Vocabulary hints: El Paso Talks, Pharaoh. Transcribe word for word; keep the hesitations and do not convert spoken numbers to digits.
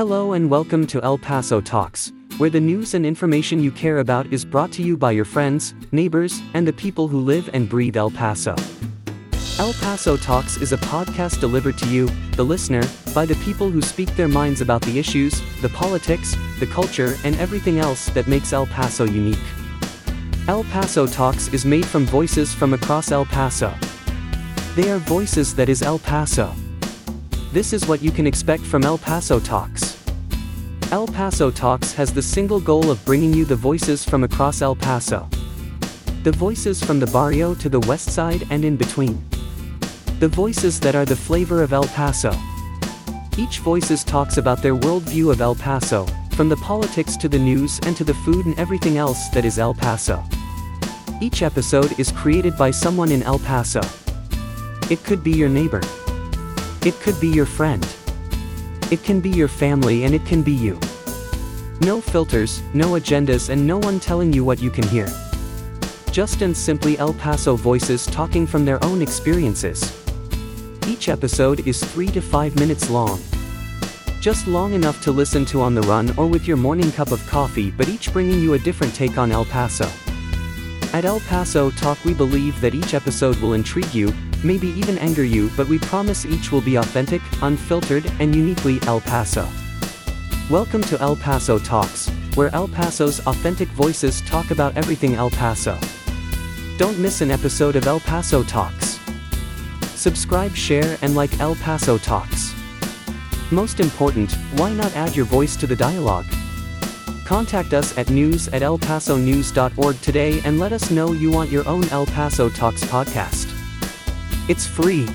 Hello and welcome to El Paso Talks, where the news and information you care about is brought to you by your friends, neighbors, and the people who live and breathe El Paso. El Paso Talks is a podcast delivered to you, the listener, by the people who speak their minds about the issues, the politics, the culture, and everything else that makes El Paso unique. El Paso Talks is made from voices from across El Paso. They are voices that is El Paso. This is what you can expect from El Paso Talks. El Paso Talks has the single goal of bringing you the voices from across El Paso. The voices from the barrio to the west side and in between. The voices that are the flavor of El Paso. Each voices talks about their worldview of El Paso, from the politics to the news and to the food and everything else that is El Paso. Each episode is created by someone in El Paso. It could be your neighbor. It could be your friend. It can be your family and it can be you. No filters, no agendas, and no one telling you what you can hear. Just and simply El Paso voices talking from their own experiences. Each episode is three to five minutes long. Just long enough to listen to on the run or with your morning cup of coffee, but each bringing you a different take on El Paso. At El Paso Talk, we believe that each episode will intrigue you, maybe even anger you, but we promise each will be authentic, unfiltered, and uniquely El Paso. Welcome to El Paso Talks, where El Paso's authentic voices talk about everything El Paso. Don't miss an episode of El Paso Talks. Subscribe, share, and like El Paso Talks. Most important, why not add your voice to the dialogue? Contact us at news at el paso news dot org today and let us know you want your own El Paso Talks podcast. It's free.